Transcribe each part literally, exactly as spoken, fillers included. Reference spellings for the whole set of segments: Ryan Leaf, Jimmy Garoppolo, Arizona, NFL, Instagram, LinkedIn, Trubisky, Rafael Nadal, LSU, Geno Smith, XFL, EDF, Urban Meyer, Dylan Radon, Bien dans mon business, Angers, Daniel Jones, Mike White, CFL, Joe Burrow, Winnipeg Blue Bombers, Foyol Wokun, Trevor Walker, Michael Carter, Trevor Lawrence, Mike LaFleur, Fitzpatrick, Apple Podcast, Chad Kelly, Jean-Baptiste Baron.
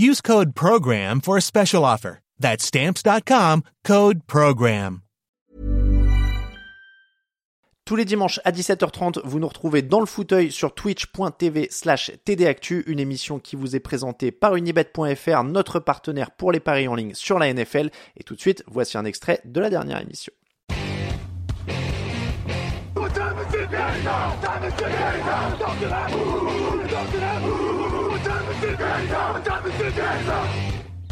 Use code PROGRAM for a special offer. That's Stamps dot com, code PROGRAM. Tous les dimanches à dix-sept heures trente, vous nous retrouvez dans le fauteuil sur twitch.tv slash tdactu, une émission qui vous est présentée par unibet point f r, notre partenaire pour les paris en ligne sur la N F L. Et tout de suite, voici un extrait de la dernière émission.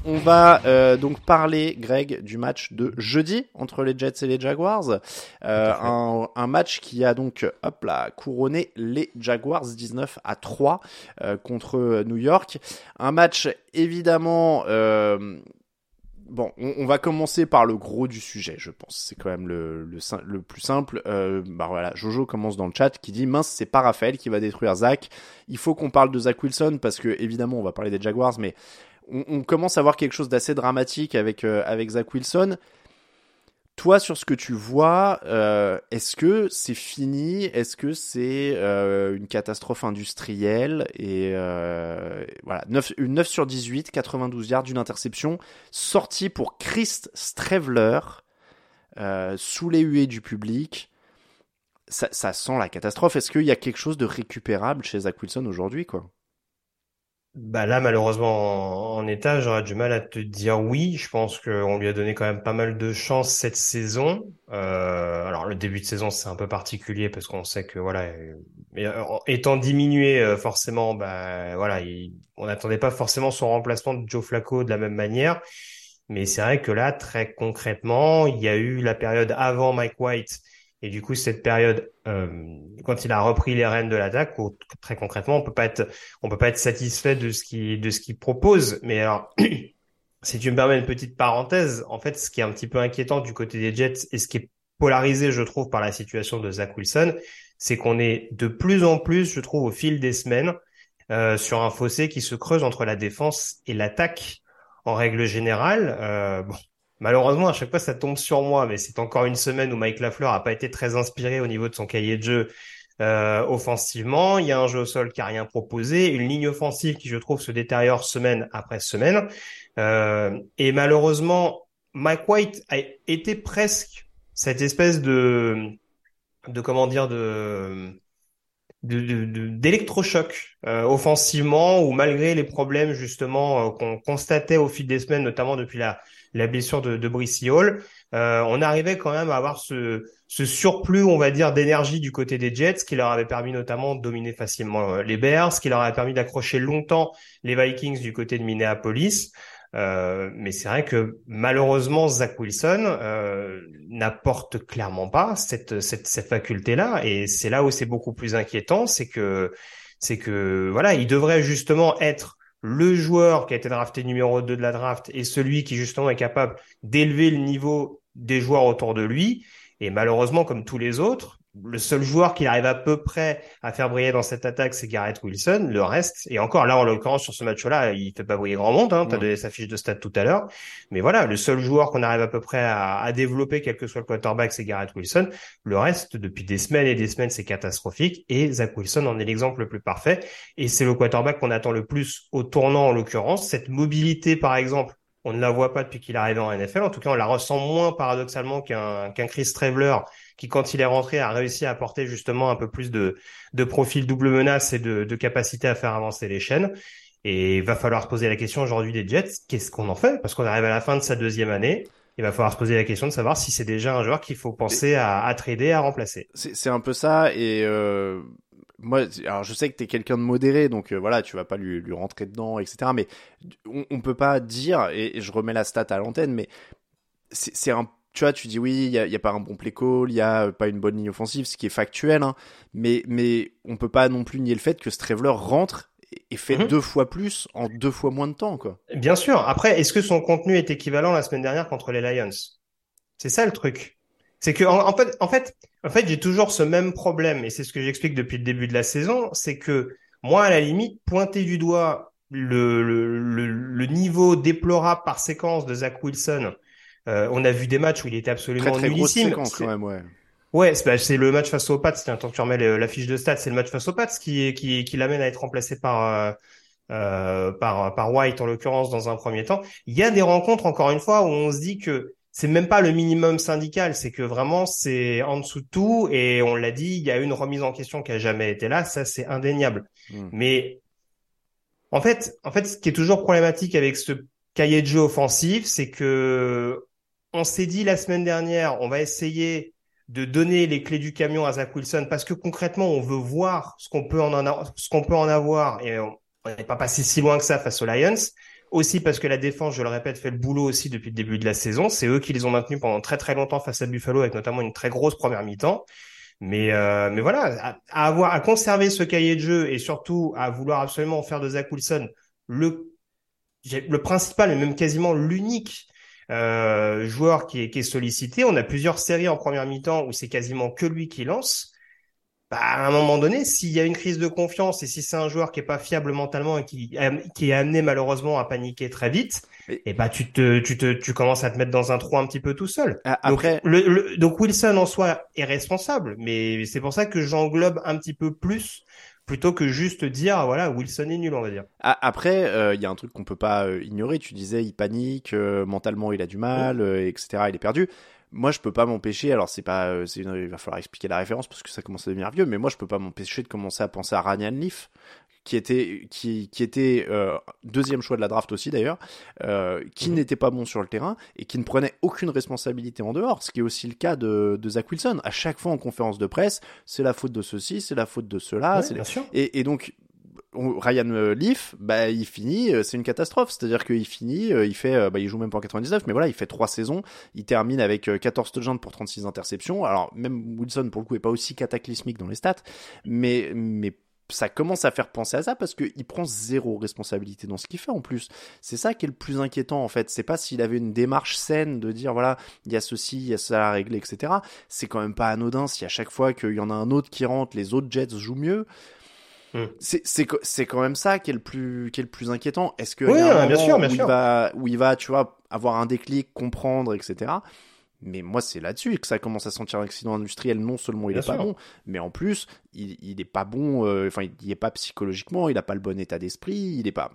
On va euh, donc parler, Greg, du match de jeudi entre les Jets et les Jaguars. Euh, un, un match qui a donc hop là, couronné les Jaguars dix-neuf à trois euh, contre New York. Un match évidemment... Euh, Bon, on, on va commencer par le gros du sujet, je pense. C'est quand même le, le, le plus simple. Euh, bah voilà, Jojo commence dans le chat qui dit « Mince, c'est pas Raphaël qui va détruire Zach. Il faut qu'on parle de Zach Wilson parce que, évidemment, on va parler des Jaguars, mais on, on commence à voir quelque chose d'assez dramatique avec, euh, avec Zach Wilson. » Toi, sur ce que tu vois, euh, est-ce que c'est fini ? Est-ce que c'est euh, une catastrophe industrielle ? Et euh, voilà, neuf sur dix-huit, quatre-vingt-douze yards, une interception, sortie pour Chris Stravler, euh, sous les huées du public. Ça, ça sent la catastrophe. Est-ce qu'il y a quelque chose de récupérable chez Zach Wilson aujourd'hui, quoi ? Bah là, malheureusement, en, en état, j'aurais du mal à te dire oui. Je pense qu'on lui a donné quand même pas mal de chance cette saison. Euh, alors, le début de saison, c'est un peu particulier parce qu'on sait que, voilà, euh, étant diminué, euh, forcément, bah, voilà, il, on n'attendait pas forcément son remplacement de Joe Flacco de la même manière. Mais c'est vrai que là, très concrètement, il y a eu la période avant Mike White. Et du coup, cette période, euh, quand il a repris les rênes de l'attaque, où, très concrètement, on peut pas être, on peut pas être satisfait de ce qu'il, de ce qu'il propose. Mais alors, si tu me permets une petite parenthèse, en fait, ce qui est un petit peu inquiétant du côté des Jets et ce qui est polarisé, je trouve, par la situation de Zach Wilson, c'est qu'on est de plus en plus, je trouve, au fil des semaines, euh, sur un fossé qui se creuse entre la défense et l'attaque. En règle générale, euh, bon. Malheureusement, à chaque fois, ça tombe sur moi, mais c'est encore une semaine où Mike Lafleur a pas été très inspiré au niveau de son cahier de jeu euh, offensivement. Il y a un jeu au sol qui a rien proposé, une ligne offensive qui, je trouve, se détériore semaine après semaine. Euh, et malheureusement, Mike White a été presque cette espèce de, de comment dire, de... De, de, d'électrochoc euh, offensivement, où malgré les problèmes justement euh, qu'on constatait au fil des semaines, notamment depuis la, la blessure de, de Brissiol, euh, on arrivait quand même à avoir ce, ce surplus, on va dire, d'énergie du côté des Jets, qui leur avait permis notamment de dominer facilement les Bears, qui leur avait permis d'accrocher longtemps les Vikings du côté de Minneapolis. Euh, mais c'est vrai que malheureusement Zach Wilson euh, n'apporte clairement pas cette cette cette faculté-là, et c'est là où c'est beaucoup plus inquiétant, c'est que c'est que voilà, il devrait justement être le joueur qui a été drafté numéro deux de la draft et celui qui justement est capable d'élever le niveau des joueurs autour de lui, et malheureusement, comme tous les autres, le seul joueur qui arrive à peu près à faire briller dans cette attaque, c'est Garrett Wilson. Le reste, et encore là, en l'occurrence, sur ce match-là, il fait pas briller grand monde, hein. T'as donné sa fiche de stats tout à l'heure. Mais voilà, le seul joueur qu'on arrive à peu près à, à développer, quel que soit le quarterback, c'est Garrett Wilson. Le reste, depuis des semaines et des semaines, c'est catastrophique. Et Zach Wilson en est l'exemple le plus parfait. Et c'est le quarterback qu'on attend le plus au tournant, en l'occurrence. Cette mobilité, par exemple, on ne la voit pas depuis qu'il est arrivé en N F L. En tout cas, on la ressent moins paradoxalement qu'un, qu'un Chris Stravler qui, quand il est rentré, a réussi à apporter justement un peu plus de, de profil double menace et de, de capacité à faire avancer les chaînes. Et il va falloir se poser la question aujourd'hui des Jets. Qu'est-ce qu'on en fait ? Parce qu'on arrive à la fin de sa deuxième année. il va falloir se poser la question de savoir si c'est déjà un joueur qu'il faut penser à, à trader, à remplacer. C'est, c'est un peu ça, et euh, moi, alors je sais que t'es quelqu'un de modéré, donc euh, voilà, tu vas pas lui, lui rentrer dedans, et cetera. Mais on, on peut pas dire, et, et je remets la stat à l'antenne, mais c'est, c'est un, tu vois, tu dis oui, il y, y a pas un bon play call, il y a pas une bonne ligne offensive, ce qui est factuel, hein, mais mais on peut pas non plus nier le fait que Stravler rentre et fait mmh. deux fois plus en deux fois moins de temps, quoi. Bien sûr. Après, est-ce que son contenu est équivalent la semaine dernière contre les Lions ? C'est ça le truc. C'est que en, en fait, en fait, en fait, j'ai toujours ce même problème, et c'est ce que j'explique depuis le début de la saison, c'est que moi, à la limite, pointer du doigt le le le, le niveau déplorable par séquence de Zach Wilson. Euh, on a vu des matchs où il était absolument très, très nullissime. Grosse séquence, quand même, ouais. Ouais, c'est, bah, c'est le match face aux Pats. Tiens, tant que tu remets le, la fiche de stats, c'est le match face aux Pats qui, qui, qui l'amène à être remplacé par, euh, par, par White, en l'occurrence, dans un premier temps. Il y a des rencontres, encore une fois, où on se dit que c'est même pas le minimum syndical, c'est que vraiment, c'est en dessous de tout, et on l'a dit, il y a une remise en question qui a jamais été là, ça, c'est indéniable. Mmh. Mais, en fait, en fait, ce qui est toujours problématique avec ce cahier de jeu offensif, c'est que, on s'est dit la semaine dernière, on va essayer de donner les clés du camion à Zach Wilson parce que concrètement, on veut voir ce qu'on peut en, a, ce qu'on peut en avoir, et on n'est pas passé si loin que ça face aux Lions. Aussi parce que la défense, je le répète, fait le boulot aussi depuis le début de la saison. C'est eux qui les ont maintenus pendant très très longtemps face à Buffalo, avec notamment une très grosse première mi-temps. Mais euh, mais voilà, à, à avoir à conserver ce cahier de jeu et surtout à vouloir absolument faire de Zach Wilson le le principal et même quasiment l'unique Euh, joueur qui est, qui est sollicité. On a plusieurs séries en première mi-temps où c'est quasiment que lui qui lance. Bah, à un moment donné, s'il y a une crise de confiance et si c'est un joueur qui est pas fiable mentalement et qui, qui est amené malheureusement à paniquer très vite, et, et bah, tu te, tu te, tu commences à te mettre dans un trou un petit peu tout seul. Après... Donc, le, le, donc Wilson en soi est responsable, mais c'est pour ça que j'englobe un petit peu plus plutôt que juste dire, voilà, Wilson est nul, on va dire. Après, il euh, y a un truc qu'on peut pas euh, ignorer. Tu disais, il panique, euh, mentalement, il a du mal, euh, et cetera. Il est perdu. Moi, je peux pas m'empêcher. Alors, c'est pas, euh, c'est une... il va falloir expliquer la référence parce que ça commence à devenir vieux. Mais moi, je peux pas m'empêcher de commencer à penser à Ryan Leaf, qui était, qui, qui était euh, deuxième choix de la draft aussi d'ailleurs, euh, qui mmh. n'était pas bon sur le terrain et qui ne prenait aucune responsabilité en dehors, ce qui est aussi le cas de, de Zach Wilson. À chaque fois en conférence de presse, c'est la faute de ceci, c'est la faute de cela. Ouais, c'est... Bien sûr. Et, et donc, Ryan Leaf, bah, il finit, c'est une catastrophe. C'est-à-dire qu'il finit, il fait, bah, il joue même pas en quatre-vingt-dix-neuf, mais voilà, il fait trois saisons. Il termine avec quatorze touchdowns pour trente-six interceptions. Alors, même Wilson, pour le coup, est pas aussi cataclysmique dans les stats, mais, mais ça commence à faire penser à ça parce qu'il prend zéro responsabilité dans ce qu'il fait en plus. C'est ça qui est le plus inquiétant en fait. C'est pas s'il avait une démarche saine de dire voilà, il y a ceci, il y a ça à régler, et cetera. C'est quand même pas anodin si à chaque fois qu'il y en a un autre qui rentre, les autres Jets jouent mieux. Mm. C'est, c'est, c'est quand même ça qui est le plus, qui est le plus inquiétant. Est-ce que oui, il y a un bien sûr, bien où, sûr. Il va, où il va, tu vois, avoir un déclic, comprendre, et cetera. Mais moi, c'est là-dessus que ça commence à sentir l'accident industriel. Non seulement il est pas bon, mais en plus, il, il est pas bon. Euh, enfin, il est pas psychologiquement. Il a pas le bon état d'esprit. Il est pas.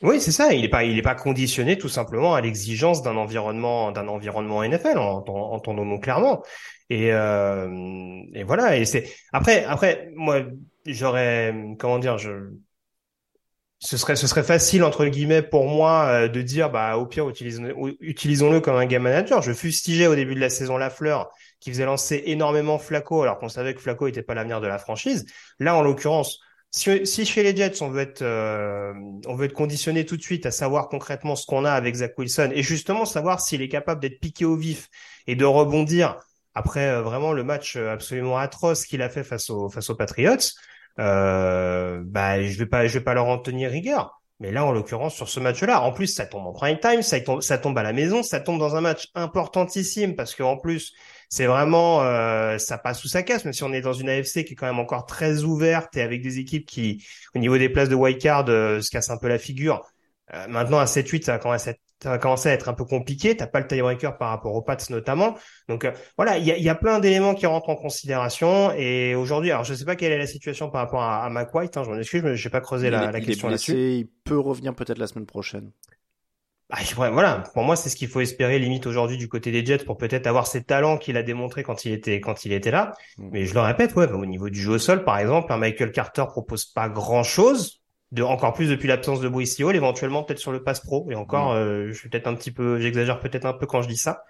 Oui, c'est ça. Il est pas. Il est pas conditionné tout simplement à l'exigence d'un environnement, d'un environnement N F L. Entendons-nous clairement. Et euh, et voilà. Et c'est après. Après, moi, j'aurais comment dire. Je Ce serait, ce serait facile, entre guillemets, pour moi, euh, de dire, bah, au pire, utilisons, utilisons-le comme un game manager. Je fustigeais au début de la saison Lafleur, qui faisait lancer énormément Flacco, alors qu'on savait que Flacco était pas l'avenir de la franchise. Là, en l'occurrence, si, si chez les Jets, on veut être, euh, on veut être conditionné tout de suite à savoir concrètement ce qu'on a avec Zach Wilson, et justement savoir s'il est capable d'être piqué au vif et de rebondir après, euh, vraiment le match absolument atroce qu'il a fait face aux, face aux Patriots, Euh, bah, je vais pas, je vais pas leur en tenir rigueur. Mais là, en l'occurrence, sur ce match-là, en plus, ça tombe en prime time, ça tombe, ça tombe à la maison, ça tombe dans un match importantissime parce que en plus, c'est vraiment, euh, ça passe ou ça casse. Même si on est dans une A F C qui est quand même encore très ouverte et avec des équipes qui, au niveau des places de wildcard, euh, se cassent un peu la figure. Euh, maintenant, à sept huit, ça commence à être ça va commencer à être un peu compliqué, t'as pas le tiebreaker par rapport aux Pats notamment, donc euh, voilà, il y a, y a plein d'éléments qui rentrent en considération, et aujourd'hui, alors je sais pas quelle est la situation par rapport à, à Mike White, hein, je m'en excuse, mais j'ai pas creusé la, il, la il question est blessé, là-dessus. Il peut revenir peut-être la semaine prochaine. Bah, voilà, pour moi c'est ce qu'il faut espérer limite aujourd'hui du côté des Jets pour peut-être avoir ces talents qu'il a démontré quand il était quand il était là, mmh. mais je le répète, ouais, bah, au niveau du jeu au sol par exemple, un Michael Carter propose pas grand-chose. de, encore plus depuis l'absence de Brissiol, éventuellement peut-être sur le pass pro. Et encore, mmh. euh, je suis peut-être un petit peu, j'exagère peut-être un peu quand je dis ça.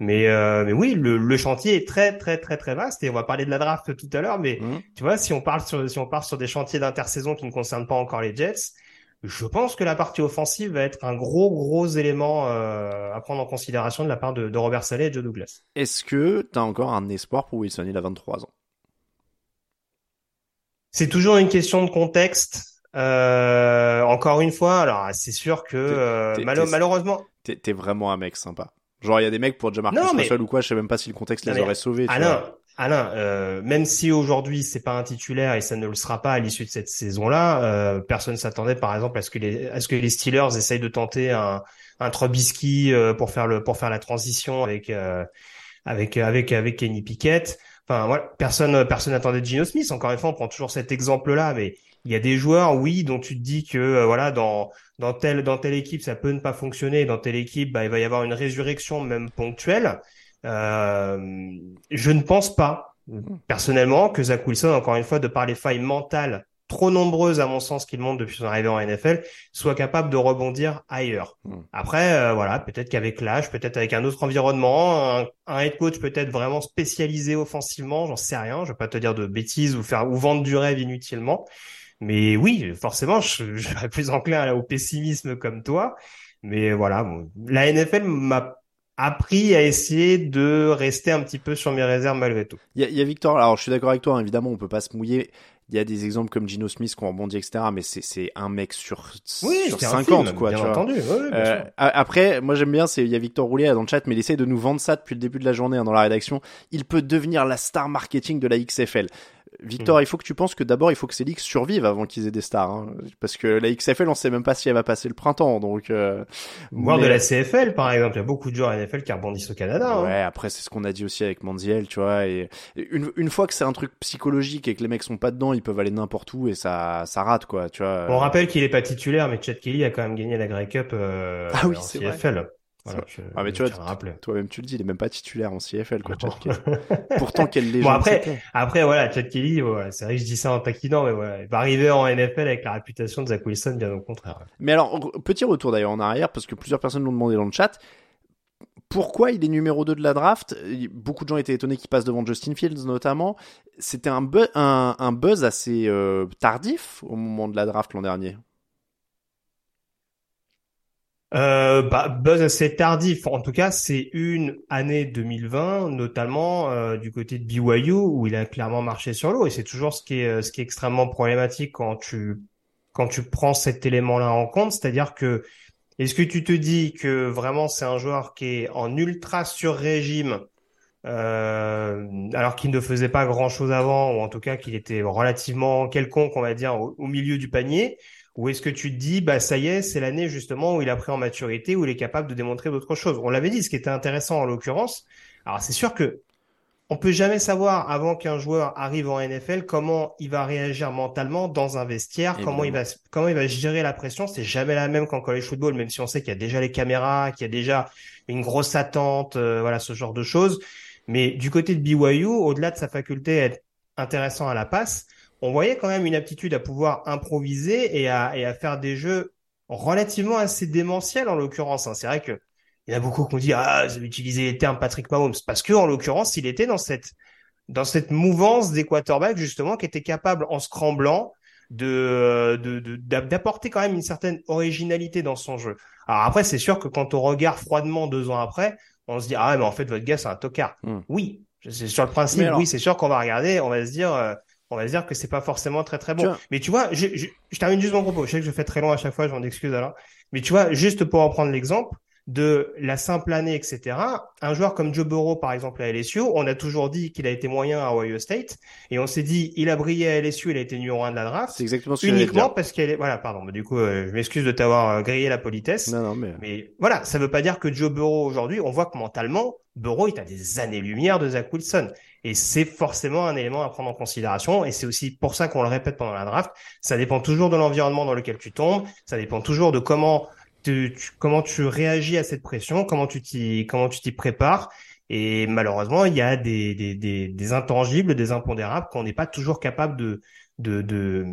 Mais, euh, mais oui, le, le chantier est très, très, très, très vaste. Et on va parler de la draft tout à l'heure. Mais mmh. tu vois, si on parle sur, si on part sur des chantiers d'intersaison qui ne concernent pas encore les Jets, je pense que la partie offensive va être un gros, gros élément euh, à prendre en considération de la part de, de Robert Saleh et Joe Douglas. Est-ce que tu as encore un espoir pour Wilson? Il a vingt-trois ans. C'est toujours une question de contexte. Euh, encore une fois, alors c'est sûr que euh, t'es, t'es, malo- t'es, malheureusement... T'es, t'es vraiment un mec sympa. Genre, il y a des mecs pour Jamarcus Russell mais... ou quoi, je sais même pas si le contexte non, les mais... aurait sauvés. Tu Alain, vois. Alain euh, même si aujourd'hui c'est pas un titulaire et ça ne le sera pas à l'issue de cette saison-là, euh, personne s'attendait par exemple à ce que les, à ce que les Steelers essayent de tenter un, un Trubisky euh, pour faire le, pour faire la transition avec, euh, avec, avec, avec Kenny Pickett. Enfin, voilà, personne, personne n'attendait Geno Smith. Encore une fois, on prend toujours cet exemple-là, mais il y a des joueurs, oui, dont tu te dis que, euh, voilà, dans, dans telle, dans telle équipe, ça peut ne pas fonctionner. Dans telle équipe, bah, il va y avoir une résurrection, même ponctuelle. Euh, je ne pense pas, personnellement, que Zach Wilson, encore une fois, de par les failles mentales trop nombreuses, à mon sens, qu'il montre depuis son arrivée en N F L, soit capable de rebondir ailleurs. Après, euh, voilà, peut-être qu'avec l'âge, peut-être avec un autre environnement, un, un head coach peut-être vraiment spécialisé offensivement, j'en sais rien, je vais pas te dire de bêtises ou faire, ou vendre du rêve inutilement. Mais oui, forcément, je, je serais plus enclin au pessimisme comme toi. Mais voilà, bon, la N F L m'a appris à essayer de rester un petit peu sur mes réserves malgré tout. Il y a, il y a Victor, alors je suis d'accord avec toi, hein, évidemment, on peut pas se mouiller. Il y a des exemples comme Geno Smith qui ont rebondi, et cetera. Mais c'est, c'est un mec sur, oui, sur cinquante, film, quoi. Bien tu vois. Entendu. Ouais, bien euh, après, moi, j'aime bien, c'est, il y a Victor Roulier dans le chat, mais il essaie de nous vendre ça depuis le début de la journée, hein, dans la rédaction. Il peut devenir la star marketing de la X F L. Victor, mmh. il faut que tu penses que d'abord, il faut que ces ligues survivent avant qu'ils aient des stars, hein, parce que la X F L, on sait même pas si elle va passer le printemps, donc. Euh, Voire mais... de la C F L, par exemple, il y a beaucoup de joueurs N F L qui rebondissent au Canada. Ouais, hein. Après, c'est ce qu'on a dit aussi avec Manziel, tu vois. Et une, une fois que c'est un truc psychologique et que les mecs sont pas dedans, ils peuvent aller n'importe où et ça, ça rate, quoi, tu vois. On rappelle qu'il est pas titulaire, mais Chad Kelly a quand même gagné la Grey Cup euh, ah oui, en c'est C F L. Vrai. Voilà, je, ah mais tu vois, t- toi-même tu le dis, il est même pas titulaire en C F L, quoi. Chad Kelly. Pourtant quelle légende. Bon après, c'était. après voilà, Chad Kelly, voilà, c'est vrai que je dis ça en taquinant, mais voilà, il va arriver en N F L avec la réputation de Zach Wilson, bien au contraire. Mais alors petit retour d'ailleurs en arrière parce que plusieurs personnes l'ont demandé dans le chat. Pourquoi il est numéro deux de la draft? Beaucoup de gens étaient étonnés qu'il passe devant Justin Fields notamment. C'était un buzz, un, un buzz assez euh, tardif au moment de la draft l'an dernier. Euh, bah, buzz assez tardif. En tout cas, c'est une année deux mille vingt, notamment euh, du côté de B Y U où il a clairement marché sur l'eau. Et c'est toujours ce qui est ce qui est extrêmement problématique quand tu quand tu prends cet élément-là en compte, c'est-à-dire que est-ce que tu te dis que vraiment c'est un joueur qui est en ultra sur-régime euh, alors qu'il ne faisait pas grand-chose avant ou en tout cas qu'il était relativement quelconque, on va dire, au, au milieu du panier? Ou est-ce que tu te dis, bah ça y est, c'est l'année justement où il a pris en maturité, où il est capable de démontrer d'autres choses? On l'avait dit, ce qui était intéressant en l'occurrence. Alors c'est sûr que on peut jamais savoir avant qu'un joueur arrive en N F L comment il va réagir mentalement dans un vestiaire, et comment bon. il va comment il va gérer la pression. C'est jamais la même qu'en college football, même si on sait qu'il y a déjà les caméras, qu'il y a déjà une grosse attente, euh, voilà ce genre de choses. Mais du côté de B Y U, au-delà de sa faculté à être intéressant à la passe, on voyait quand même une aptitude à pouvoir improviser et à, et à faire des jeux relativement assez démentiels en l'occurrence. C'est vrai que il y en a beaucoup qui ont dit ah vous utilisez les termes Patrick Mahomes parce que en l'occurrence il était dans cette dans cette mouvance des quarterbacks justement qui était capable en scramblant de, de, de d'apporter quand même une certaine originalité dans son jeu. Alors après c'est sûr que quand on regarde froidement deux ans après on se dit ah mais en fait votre gars c'est un tocard. Mm. Oui c'est sur le principe alors... oui c'est sûr qu'on va regarder on va se dire euh, on va dire que c'est pas forcément très très bon. Sure. Mais tu vois, je, je, je termine juste mon propos. Je sais que je fais très long à chaque fois, je m'en excuse alors. Mais tu vois, juste pour en prendre l'exemple de la simple année, et cetera. Un joueur comme Joe Burrow, par exemple, à L S U, on a toujours dit qu'il a été moyen à Ohio State. Et on s'est dit, il a brillé à L S U, il a été numéro un de la draft. C'est exactement ce que j'allais dire. Uniquement parce qu'elle est, voilà, pardon. Mais du coup, euh, je m'excuse de t'avoir grillé la politesse. Non, non, mais. Mais voilà, ça veut pas dire que Joe Burrow aujourd'hui, on voit que mentalement, Burrow, il a des années-lumière de Zach Wilson. Et c'est forcément un élément à prendre en considération. Et c'est aussi pour ça qu'on le répète pendant la draft. Ça dépend toujours de l'environnement dans lequel tu tombes. Ça dépend toujours de comment tu, tu comment tu réagis à cette pression, comment tu t'y, comment tu t'y prépares. Et malheureusement, il y a des, des, des, des intangibles, des impondérables qu'on n'est pas toujours capable de, de, de,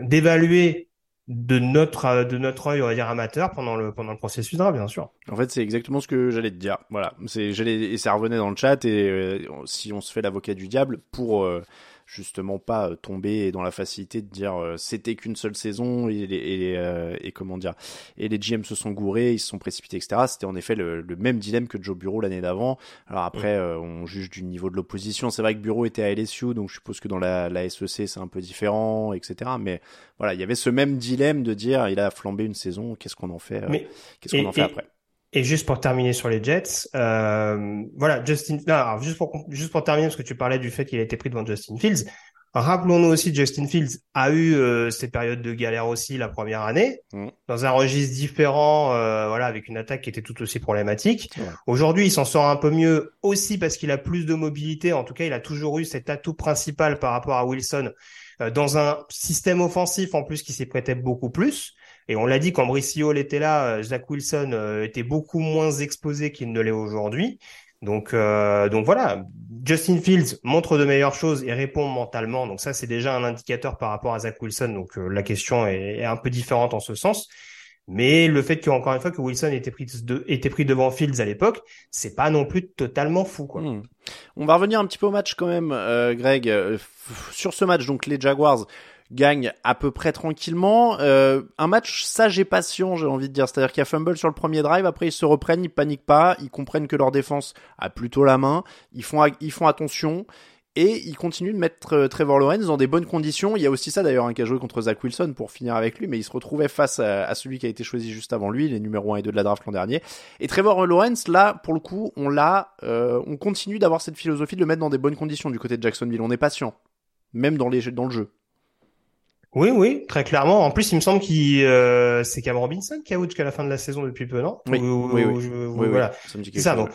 d'évaluer de notre de notre œil, on va dire amateur, pendant le pendant le processus draft, bien sûr. En fait, c'est exactement ce que j'allais te dire. Voilà, c'est j'allais et ça revenait dans le chat et euh, si on se fait l'avocat du diable pour euh, justement pas tomber dans la facilité de dire euh, c'était qu'une seule saison et les, et, les, euh, et comment dire et les G M se sont gourés, ils se sont précipités, et cetera. C'était en effet le, le même dilemme que Joe Burrow l'année d'avant. Alors après, euh, on juge du niveau de l'opposition. C'est vrai que Burrow était à L S U, donc je suppose que dans la, la S E C c'est un peu différent, et cetera. Mais voilà, il y avait ce même dilemme de dire il a flambé une saison, qu'est-ce qu'on en fait, euh, Mais, qu'est-ce qu'on et, en fait et... après. Et juste pour terminer sur les Jets, euh, voilà, Justin, non, alors juste pour, juste pour terminer, parce que tu parlais du fait qu'il a été pris devant Justin Fields. Rappelons-nous aussi, Justin Fields a eu, euh, ces périodes de galère aussi la première année, mmh. dans un registre différent, euh, voilà, avec une attaque qui était tout aussi problématique. Mmh. Aujourd'hui, il s'en sort un peu mieux aussi parce qu'il a plus de mobilité. En tout cas, il a toujours eu cet atout principal par rapport à Wilson, euh, dans un système offensif, en plus, qui s'y prêtait beaucoup plus. Et on l'a dit, quand Brissiol était là, Zach Wilson était beaucoup moins exposé qu'il ne l'est aujourd'hui. Donc, euh, donc voilà, Justin Fields montre de meilleures choses et répond mentalement. Donc ça, c'est déjà un indicateur par rapport à Zach Wilson. Donc euh, la question est, est un peu différente en ce sens. Mais le fait qu'encore une fois que Wilson était pris, de, était pris devant Fields à l'époque, c'est pas non plus totalement fou, quoi. Mmh. On va revenir un petit peu au match quand même, euh, Greg. Sur ce match, donc les Jaguars gagne à peu près tranquillement, euh, un match sage et patient, j'ai envie de dire, c'est-à-dire qu'il y a fumble sur le premier drive, après ils se reprennent, ils paniquent pas, ils comprennent que leur défense a plutôt la main, ils font ils font attention et ils continuent de mettre euh, Trevor Lawrence dans des bonnes conditions. Il y a aussi ça d'ailleurs, hein, qui a joué contre Zach Wilson pour finir avec lui, mais il se retrouvait face à, à celui qui a été choisi juste avant lui, les numéros un et deux de la draft l'an dernier. Et Trevor Lawrence, là, pour le coup, on l'a, euh, on continue d'avoir cette philosophie de le mettre dans des bonnes conditions du côté de Jacksonville, on est patient, même dans les dans le jeu. Oui, oui, très clairement. En plus, il me semble qu'il, euh, c'est Cam Robinson qui a out jusqu'à la fin de la saison depuis peu, non? Oui, ou, oui, ou, oui. Je, oui, voilà. Oui, ça, ça donc.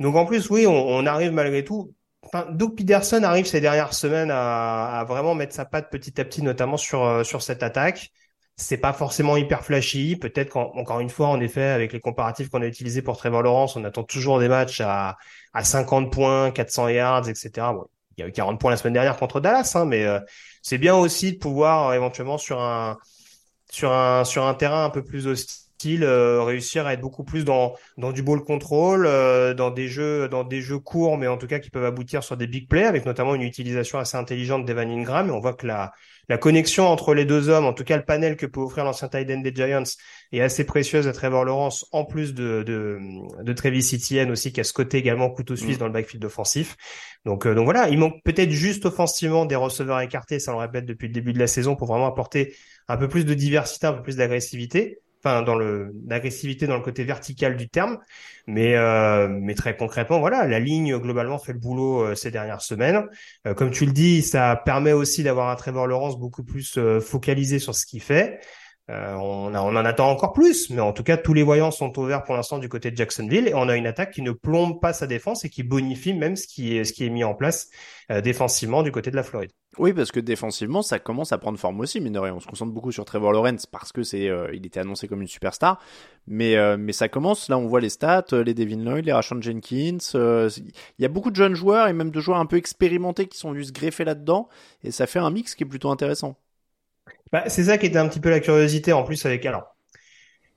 Donc, en plus, oui, on, on arrive malgré tout. Enfin, Doug Peterson arrive ces dernières semaines à, à vraiment mettre sa patte petit à petit, notamment sur, euh, sur cette attaque. C'est pas forcément hyper flashy. Peut-être qu'encore une fois, en effet, avec les comparatifs qu'on a utilisés pour Trevor Lawrence, on attend toujours des matchs à, à cinquante points, quatre cents yards, et cetera. Bon. Il y a eu quarante points la semaine dernière contre Dallas, hein, mais euh, c'est bien aussi de pouvoir euh, éventuellement sur un sur un sur un terrain un peu plus hostile euh, réussir à être beaucoup plus dans dans du ball control, euh, dans des jeux dans des jeux courts, mais en tout cas qui peuvent aboutir sur des big plays, avec notamment une utilisation assez intelligente d'Evan Ingram. Et on voit que la la connexion entre les deux hommes, en tout cas le panel que peut offrir l'ancien tight end des Giants, est assez précieuse à Trevor Lawrence, en plus de de, de Travis Etienne aussi, qui a ce côté également couteau suisse mmh. dans le backfield offensif. Donc euh, donc voilà, il manque peut-être juste offensivement des receveurs écartés, ça on le répète depuis le début de la saison, pour vraiment apporter un peu plus de diversité, un peu plus d'agressivité, enfin dans le d'agressivité dans le côté vertical du terme. Mais euh, mais très concrètement, voilà, la ligne globalement fait le boulot euh, ces dernières semaines. Euh, comme tu le dis, ça permet aussi d'avoir un Trevor Lawrence beaucoup plus euh, focalisé sur ce qu'il fait. Euh, on, a, on en attend encore plus, mais en tout cas tous les voyants sont au vert pour l'instant du côté de Jacksonville, et on a une attaque qui ne plombe pas sa défense et qui bonifie même ce qui est, ce qui est mis en place euh, défensivement du côté de la Floride. Oui, parce que défensivement ça commence à prendre forme aussi, mine de rien. On se concentre beaucoup sur Trevor Lawrence parce que c'est, euh, il était annoncé comme une superstar, mais, euh, mais ça commence, là on voit les stats, les Devin Lloyd, les Rashan Jenkins, euh, il y a beaucoup de jeunes joueurs et même de joueurs un peu expérimentés qui sont venus se greffer là-dedans, et ça fait un mix qui est plutôt intéressant. Bah, c'est ça qui était un petit peu la curiosité en plus avec, alors,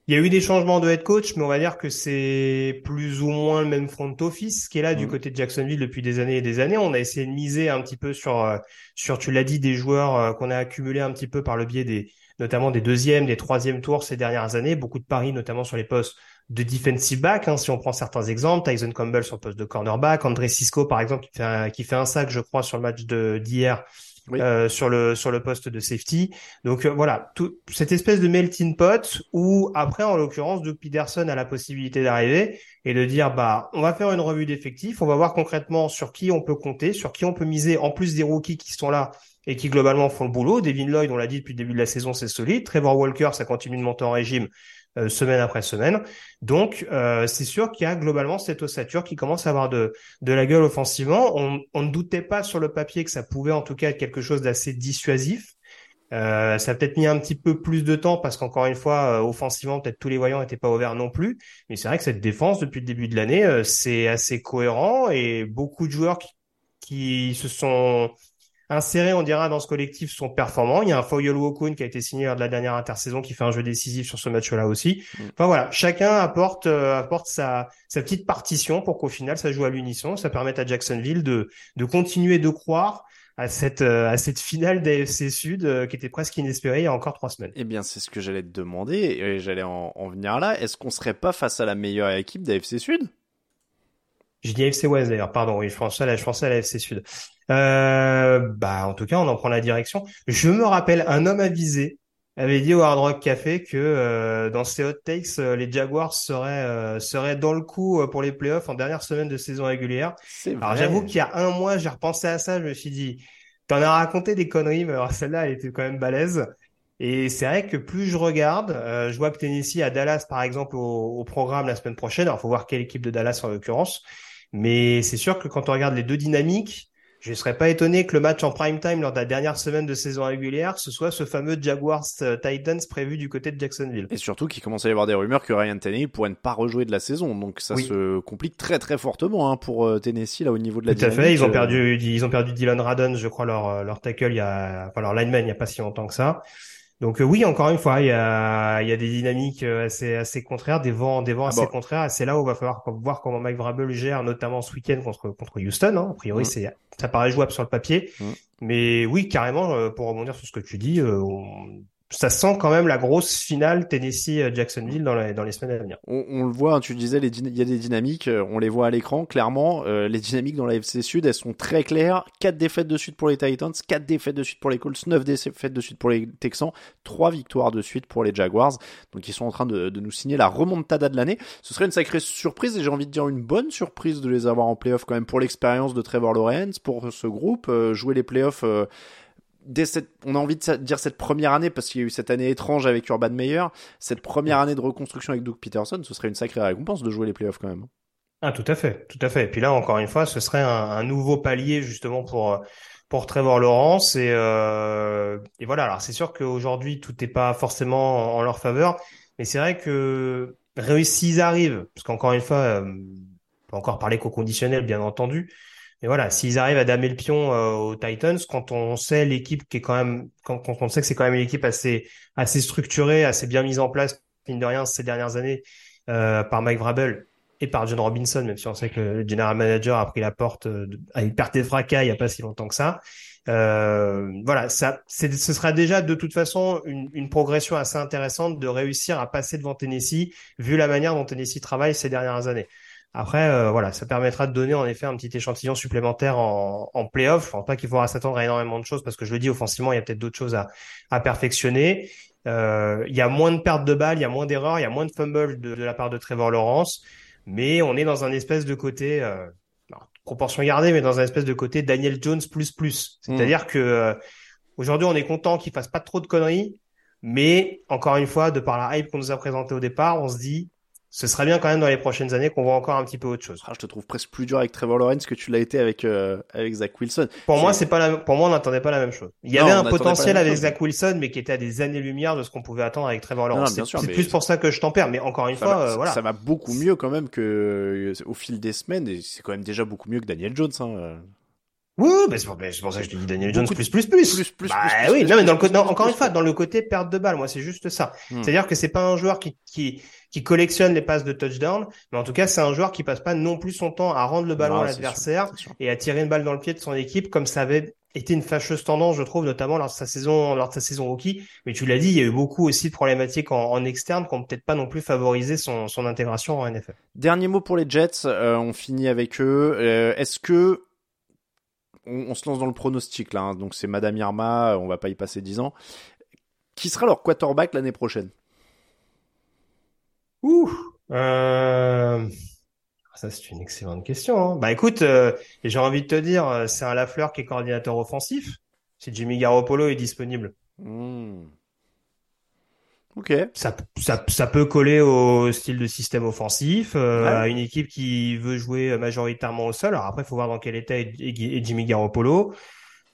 il y a eu des changements de head coach, mais on va dire que c'est plus ou moins le même front office qui est là mmh. du côté de Jacksonville depuis des années et des années. On a essayé de miser un petit peu sur, sur, tu l'as dit, des joueurs qu'on a accumulés un petit peu par le biais des, notamment des deuxièmes, des troisièmes tours ces dernières années. Beaucoup de paris, notamment sur les postes de defensive back, hein, si on prend certains exemples, Tyson Campbell sur le poste de cornerback, André Cisco, par exemple, qui fait un, qui fait un sac, je crois, sur le match de, d'hier. Oui. Euh, sur le sur le poste de safety. Donc euh, voilà, tout, cette espèce de melting pot où après, en l'occurrence, Doug Peterson a la possibilité d'arriver et de dire bah on va faire une revue d'effectifs, on va voir concrètement sur qui on peut compter, sur qui on peut miser, en plus des rookies qui sont là et qui globalement font le boulot. Devin Lloyd, on l'a dit depuis le début de la saison, c'est solide. Trevor Walker, ça continue de monter en régime euh, semaine après semaine. Donc euh, c'est sûr qu'il y a globalement cette ossature qui commence à avoir de de la gueule offensivement. On, on ne doutait pas sur le papier que ça pouvait en tout cas être quelque chose d'assez dissuasif. Euh, ça a peut-être mis un petit peu plus de temps parce qu'encore une fois, euh, offensivement, peut-être tous les voyants n'étaient pas ouverts non plus. Mais c'est vrai que cette défense depuis le début de l'année, euh, c'est assez cohérent, et beaucoup de joueurs qui, qui se sont insérés, on dira, dans ce collectif sont performants. Il y a un Foyol Wokun qui a été signé lors de la dernière intersaison qui fait un jeu décisif sur ce match-là aussi. Mmh. Enfin voilà, chacun apporte euh, apporte sa sa petite partition pour qu'au final ça joue à l'unisson, ça permette à Jacksonville de de continuer de croire à cette euh, à cette finale d'A F C Sud euh, qui était presque inespérée il y a encore trois semaines. Eh bien, c'est ce que j'allais te demander et j'allais en, en venir là. Est-ce qu'on serait pas face à la meilleure équipe d'A F C Sud? Je dis A F C West d'ailleurs, pardon, oui, je pense à la, je pense à la A F C Sud. Euh, bah, en tout cas, on en prend la direction. Je me rappelle, un homme avisé avait dit au Hard Rock Café que euh, dans ses hot takes, euh, les Jaguars seraient euh, seraient dans le coup euh, pour les playoffs en dernière semaine de saison régulière. C'est vrai. Alors j'avoue qu'il y a un mois, j'ai repensé à ça, je me suis dit, t'en as raconté des conneries, mais alors celle-là, elle était quand même balèze. Et c'est vrai que plus je regarde, euh, je vois que Tennessee à Dallas, par exemple, au, au programme la semaine prochaine. Alors faut voir quelle équipe de Dallas en l'occurrence. Mais c'est sûr que quand on regarde les deux dynamiques, je ne serais pas étonné que le match en prime time lors de la dernière semaine de saison régulière, ce soit ce fameux Jaguars Titans prévu du côté de Jacksonville. Et surtout qu'il commence à y avoir des rumeurs que Ryan Tannehill pourrait ne pas rejouer de la saison. Donc ça oui. se complique très très fortement hein, pour Tennessee là au niveau de la dynamique. Tout à fait, ils ont perdu, ils ont perdu Dylan Radon, je crois, leur, leur tackle, il y a, enfin leur lineman il n'y a pas si longtemps que ça. Donc euh, oui, encore une fois, il y a, il y a des dynamiques assez, assez contraires, des vents, des vents ah assez bon. contraires. Et c'est là où il va falloir voir comment Mike Vrabel gère, notamment ce week-end contre, contre Houston. Hein. A priori, mmh. c'est, ça paraît jouable sur le papier. Mmh. Mais oui, carrément, pour rebondir sur ce que tu dis, on... ça sent quand même la grosse finale Tennessee-Jacksonville dans les, dans les semaines à venir. On, on le voit, hein, tu disais, les dyna- y a des dynamiques, on les voit à l'écran, clairement. Euh, les dynamiques dans la A F C Sud, elles sont très claires. quatre défaites de suite pour les Titans, quatre défaites de suite pour les Colts, neuf défaites de suite pour les Texans, trois victoires de suite pour les Jaguars. Donc ils sont en train de, de nous signer la remontada de l'année. Ce serait une sacrée surprise, et j'ai envie de dire une bonne surprise de les avoir en play-off quand même, pour l'expérience de Trevor Lawrence, pour ce groupe, euh, jouer les play-offs... Euh, Dès cette, on a envie de dire cette première année, parce qu'il y a eu cette année étrange avec Urban Meyer, cette première année de reconstruction avec Doug Peterson, ce serait une sacrée récompense de jouer les playoffs quand même. Ah, tout à fait, tout à fait. Et puis là, encore une fois, ce serait un, un nouveau palier justement pour, pour Trevor Lawrence. Et, euh, et voilà, alors c'est sûr qu'aujourd'hui, tout n'est pas forcément en leur faveur, mais c'est vrai que réussissent arrivent, parce qu'encore une fois, euh, on peut encore parler qu'au conditionnel, bien entendu. Et voilà, s'ils arrivent à damer le pion euh, aux Titans, quand on sait l'équipe qui est quand même, quand, quand on sait que c'est quand même une équipe assez, assez structurée, assez bien mise en place, mine de rien, ces dernières années, euh, par Mike Vrabel et par John Robinson, même si on sait que le General Manager a pris la porte de, à une perte des fracas il n'y a pas si longtemps que ça. Euh, voilà, ça, c'est, ce sera déjà de toute façon une, une progression assez intéressante de réussir à passer devant Tennessee, vu la manière dont Tennessee travaille ces dernières années. Après, euh, voilà, ça permettra de donner en effet un petit échantillon supplémentaire en, en play-off. Je pense pas qu'il faudra s'attendre à énormément de choses parce que je le dis, offensivement, il y a peut-être d'autres choses à, à perfectionner. Euh, il y a moins de pertes de balles, il y a moins d'erreurs, il y a moins de fumbles de, de la part de Trevor Lawrence. Mais on est dans un espèce de côté, euh, non, proportion gardée, mais dans un espèce de côté Daniel Jones plus plus. C'est-à-dire mmh. que euh, aujourd'hui, on est content qu'il fasse pas trop de conneries. Mais encore une fois, de par la hype qu'on nous a présentée au départ, on se dit... Ce serait bien quand même dans les prochaines années qu'on voit encore un petit peu autre chose. Ah, je te trouve presque plus dur avec Trevor Lawrence que tu l'as été avec euh, avec Zach Wilson. Pour c'est... moi, c'est pas la... pour moi on n'attendait pas la même chose. Il y non, avait un potentiel avec chose. Zach Wilson, mais qui était à des années-lumière de ce qu'on pouvait attendre avec Trevor Lawrence. Non, non, bien sûr, c'est mais... plus pour ça que je tempère. Mais encore une ça fois, va, euh, voilà. Ça va beaucoup mieux quand même que au fil des semaines. Et c'est quand même déjà beaucoup mieux que Daniel Jones. Hein. Oui, bah c'est pour, c'est pour ça que je te dis Daniel Jones plus, plus, plus. Plus, plus, bah, plus, oui, plus, non, mais dans le, dans, encore plus, une fois, dans le côté perte de balle, moi, c'est juste ça. Hmm. C'est-à-dire que c'est pas un joueur qui, qui, qui collectionne les passes de touchdown, mais en tout cas, c'est un joueur qui passe pas non plus son temps à rendre le ballon non, à l'adversaire sûr, et à tirer une balle dans le pied de son équipe, comme ça avait été une fâcheuse tendance, je trouve, notamment lors de sa saison, lors de sa saison rookie. Mais tu l'as dit, il y a eu beaucoup aussi de problématiques en, en externe qui ont peut-être pas non plus favorisé son, son intégration en N F L. Dernier mot pour les Jets, euh, on finit avec eux. Euh, est-ce que, On, on se lance dans le pronostic là, hein. Donc c'est Madame Irma, on va pas y passer dix ans. Qui sera leur quarterback l'année prochaine? Ouh, euh... ça c'est une excellente question. Hein. Bah écoute, euh, j'ai envie de te dire, c'est un Lafleur qui est coordinateur offensif. Si Jimmy Garoppolo est disponible. Mmh. Ok. Ça, ça, ça peut coller au style de système offensif, euh, ah oui. à une équipe qui veut jouer majoritairement au sol. Alors après, faut voir dans quel état est, est Jimmy Garoppolo.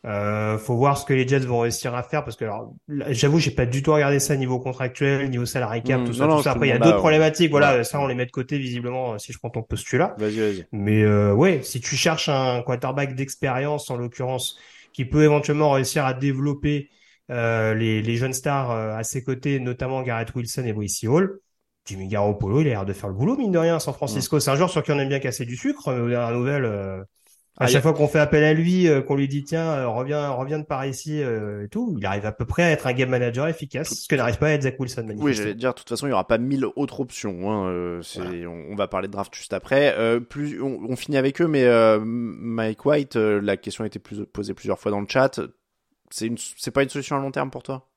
Euh, faut voir ce que les Jets vont réussir à faire parce que, alors, j'avoue, j'ai pas du tout regardé ça niveau contractuel, niveau salary cap, mmh, tout ça, non, tout non, ça. Après, il y a d'autres là, problématiques. Ouais. Voilà, ça, on les met de côté, visiblement, si je prends ton postulat. Vas-y, vas-y. Mais, euh, ouais, si tu cherches un quarterback d'expérience, en l'occurrence, qui peut éventuellement réussir à développer euh, les, les jeunes stars euh, à ses côtés, notamment Garrett Wilson et Brissiol. Jimmy Garoppolo, il a l'air de faire le boulot, mine de rien, à San Francisco. Ouais. C'est un joueur sur qui on aime bien casser du sucre, mais aux dernières nouvelles, euh, à ah, chaque a... fois qu'on fait appel à lui, euh, qu'on lui dit « Tiens, euh, reviens, reviens de par ici euh, », et tout, il arrive à peu près à être un game manager efficace, tout... ce que n'arrive pas à être Zach Wilson. Oui, j'allais dire, de toute façon, il n'y aura pas mille autres options. Hein, euh, c'est... Voilà. On, on va parler de draft juste après. Euh, plus, on, on finit avec eux, mais euh, Mike White, euh, la question a été plus, posée plusieurs fois dans le chat. C'est, une, c'est pas une solution à long terme pour toi ?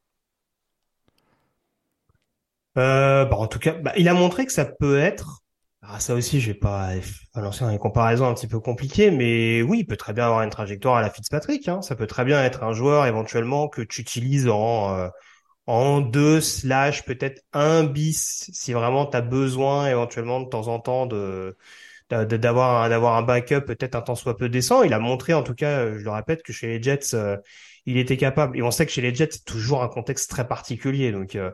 Euh, bah en tout cas, bah, il a montré que ça peut être. Ah, ça aussi, je vais pas lancer une comparaison un petit peu compliquée, mais oui, il peut très bien avoir une trajectoire à la Fitzpatrick. Hein. Ça peut très bien être un joueur éventuellement que tu utilises en euh, en deux slash peut-être un bis si vraiment t'as besoin éventuellement de temps en temps de, de, de d'avoir un, d'avoir un backup peut-être un temps soit peu décent. Il a montré en tout cas, je le répète, que chez les Jets. Euh, Il était capable, et on sait que chez les Jets, c'est toujours un contexte très particulier. Donc, euh,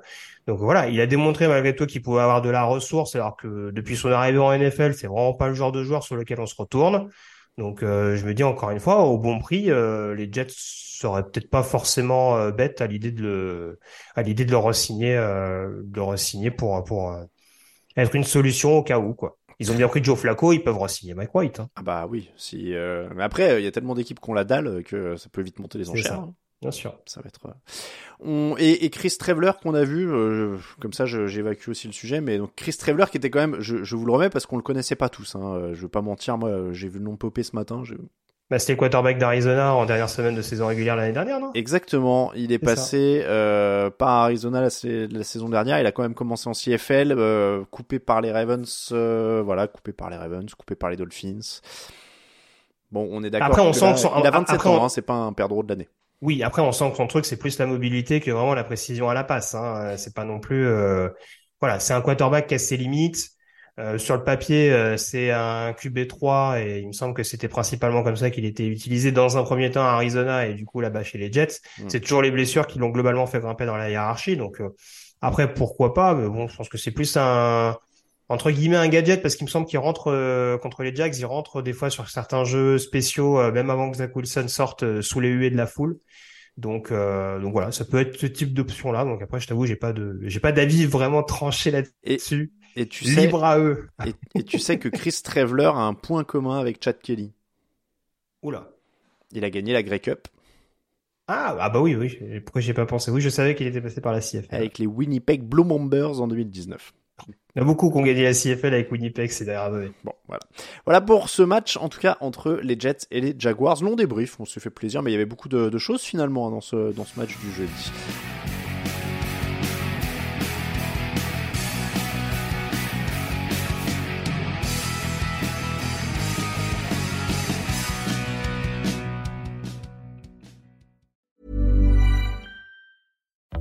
donc voilà, il a démontré malgré tout qu'il pouvait avoir de la ressource, alors que depuis son arrivée en N F L, c'est vraiment pas le genre de joueur sur lequel on se retourne. Donc, euh, je me dis encore une fois, au bon prix, euh, les Jets seraient peut-être pas forcément euh, bêtes à l'idée de le, à l'idée de le re-signer, euh, de le re-signer pour pour euh, être une solution au cas où, quoi. Ils ont bien pris Joe Flacco, ils peuvent re-signer Mike White. Hein. Ah bah oui, si. Euh... Mais après, il y a tellement d'équipes qu'on la dalle que ça peut vite monter les enchères. Hein. Bien sûr. Ça va être. On... Et, et Chris Stravler qu'on a vu, euh, comme ça, je, j'évacue aussi le sujet, mais donc Chris Stravler qui était quand même, je, je vous le remets parce qu'on le connaissait pas tous. Hein. Je veux pas mentir, moi, j'ai vu le nom popper ce matin. Je... Bah, c'était le quarterback d'Arizona en dernière semaine de saison régulière l'année dernière, non ? Exactement. Il est, est passé euh, par Arizona la, sa- la saison dernière. Il a quand même commencé en C F L, euh, coupé par les Ravens, euh, voilà, coupé par les Ravens, coupé par les Dolphins. Bon, on est d'accord. Après, on que sent là, que il a vingt-sept après, ans, hein, c'est pas un perdreau de l'année. Oui, après, on sent que son truc, c'est plus la mobilité que vraiment la précision à la passe. Hein. C'est pas non plus... Euh... Voilà, c'est un quarterback qui a ses limites. Euh, sur le papier, euh, c'est un Q B trois et il me semble que c'était principalement comme ça qu'il était utilisé dans un premier temps à Arizona et du coup là-bas chez les Jets. Mmh. C'est toujours les blessures qui l'ont globalement fait grimper dans la hiérarchie. Donc euh, après, pourquoi pas ? Mais bon, je pense que c'est plus un entre guillemets un gadget parce qu'il me semble qu'il rentre euh, contre les Jags, il rentre des fois sur certains jeux spéciaux euh, même avant que Zach Wilson sorte euh, sous les huées de la foule. Donc euh, donc voilà, ça peut être ce type d'option là. Donc après, je t'avoue, j'ai pas de j'ai pas d'avis vraiment tranché là-dessus. Et... Et tu sais, libre à eux. et, et tu sais que Chris Stravler a un point commun avec Chad Kelly. Oula. Il a gagné la Grey Cup. Ah, ah bah oui, oui. Pourquoi j'ai pas pensé ? Oui, je savais qu'il était passé par la C F L. Avec les Winnipeg Blue Bombers en deux mille dix-neuf. Il y en a beaucoup qui ont gagné la C F L avec Winnipeg, c'est derrière eux. Bon, voilà. Voilà pour ce match, en tout cas, entre les Jets et les Jaguars. Long débrief, on se fait plaisir, mais il y avait beaucoup de, de choses finalement dans ce, dans ce match du jeudi.